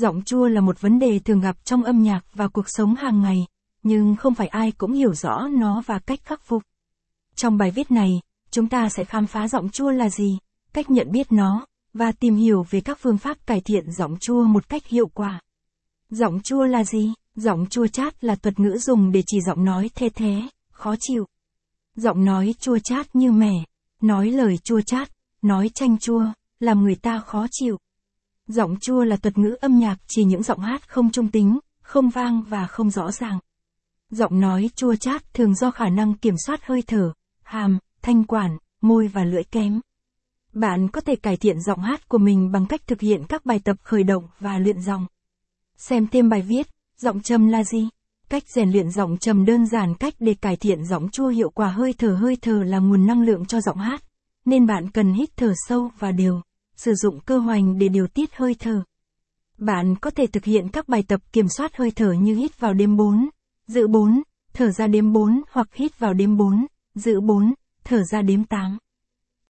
Giọng chua là một vấn đề thường gặp trong âm nhạc và cuộc sống hàng ngày, nhưng không phải ai cũng hiểu rõ nó và cách khắc phục. Trong bài viết này, chúng ta sẽ khám phá giọng chua là gì, cách nhận biết nó, và tìm hiểu về các phương pháp cải thiện giọng chua một cách hiệu quả. Giọng chua là gì? Giọng chua chát là thuật ngữ dùng để chỉ giọng nói the thé, khó chịu. Giọng nói chua chát như mẻ, nói lời chua chát, nói chanh chua, làm người ta khó chịu. Giọng chua là thuật ngữ âm nhạc chỉ những giọng hát không trung tính, không vang và không rõ ràng. Giọng nói chua chát thường do khả năng kiểm soát hơi thở, hàm, thanh quản, môi và lưỡi kém. Bạn có thể cải thiện giọng hát của mình bằng cách thực hiện các bài tập khởi động và luyện giọng. Xem thêm bài viết, giọng trầm là gì? Cách rèn luyện giọng trầm đơn giản. Cách để cải thiện giọng chua hiệu quả. Hơi thở là nguồn năng lượng cho giọng hát, nên bạn cần hít thở sâu và đều, sử dụng cơ hoành để điều tiết hơi thở. Bạn có thể thực hiện các bài tập kiểm soát hơi thở như hít vào đếm 4, giữ 4, thở ra đếm 4 hoặc hít vào đếm 4, giữ 4, thở ra đếm 8.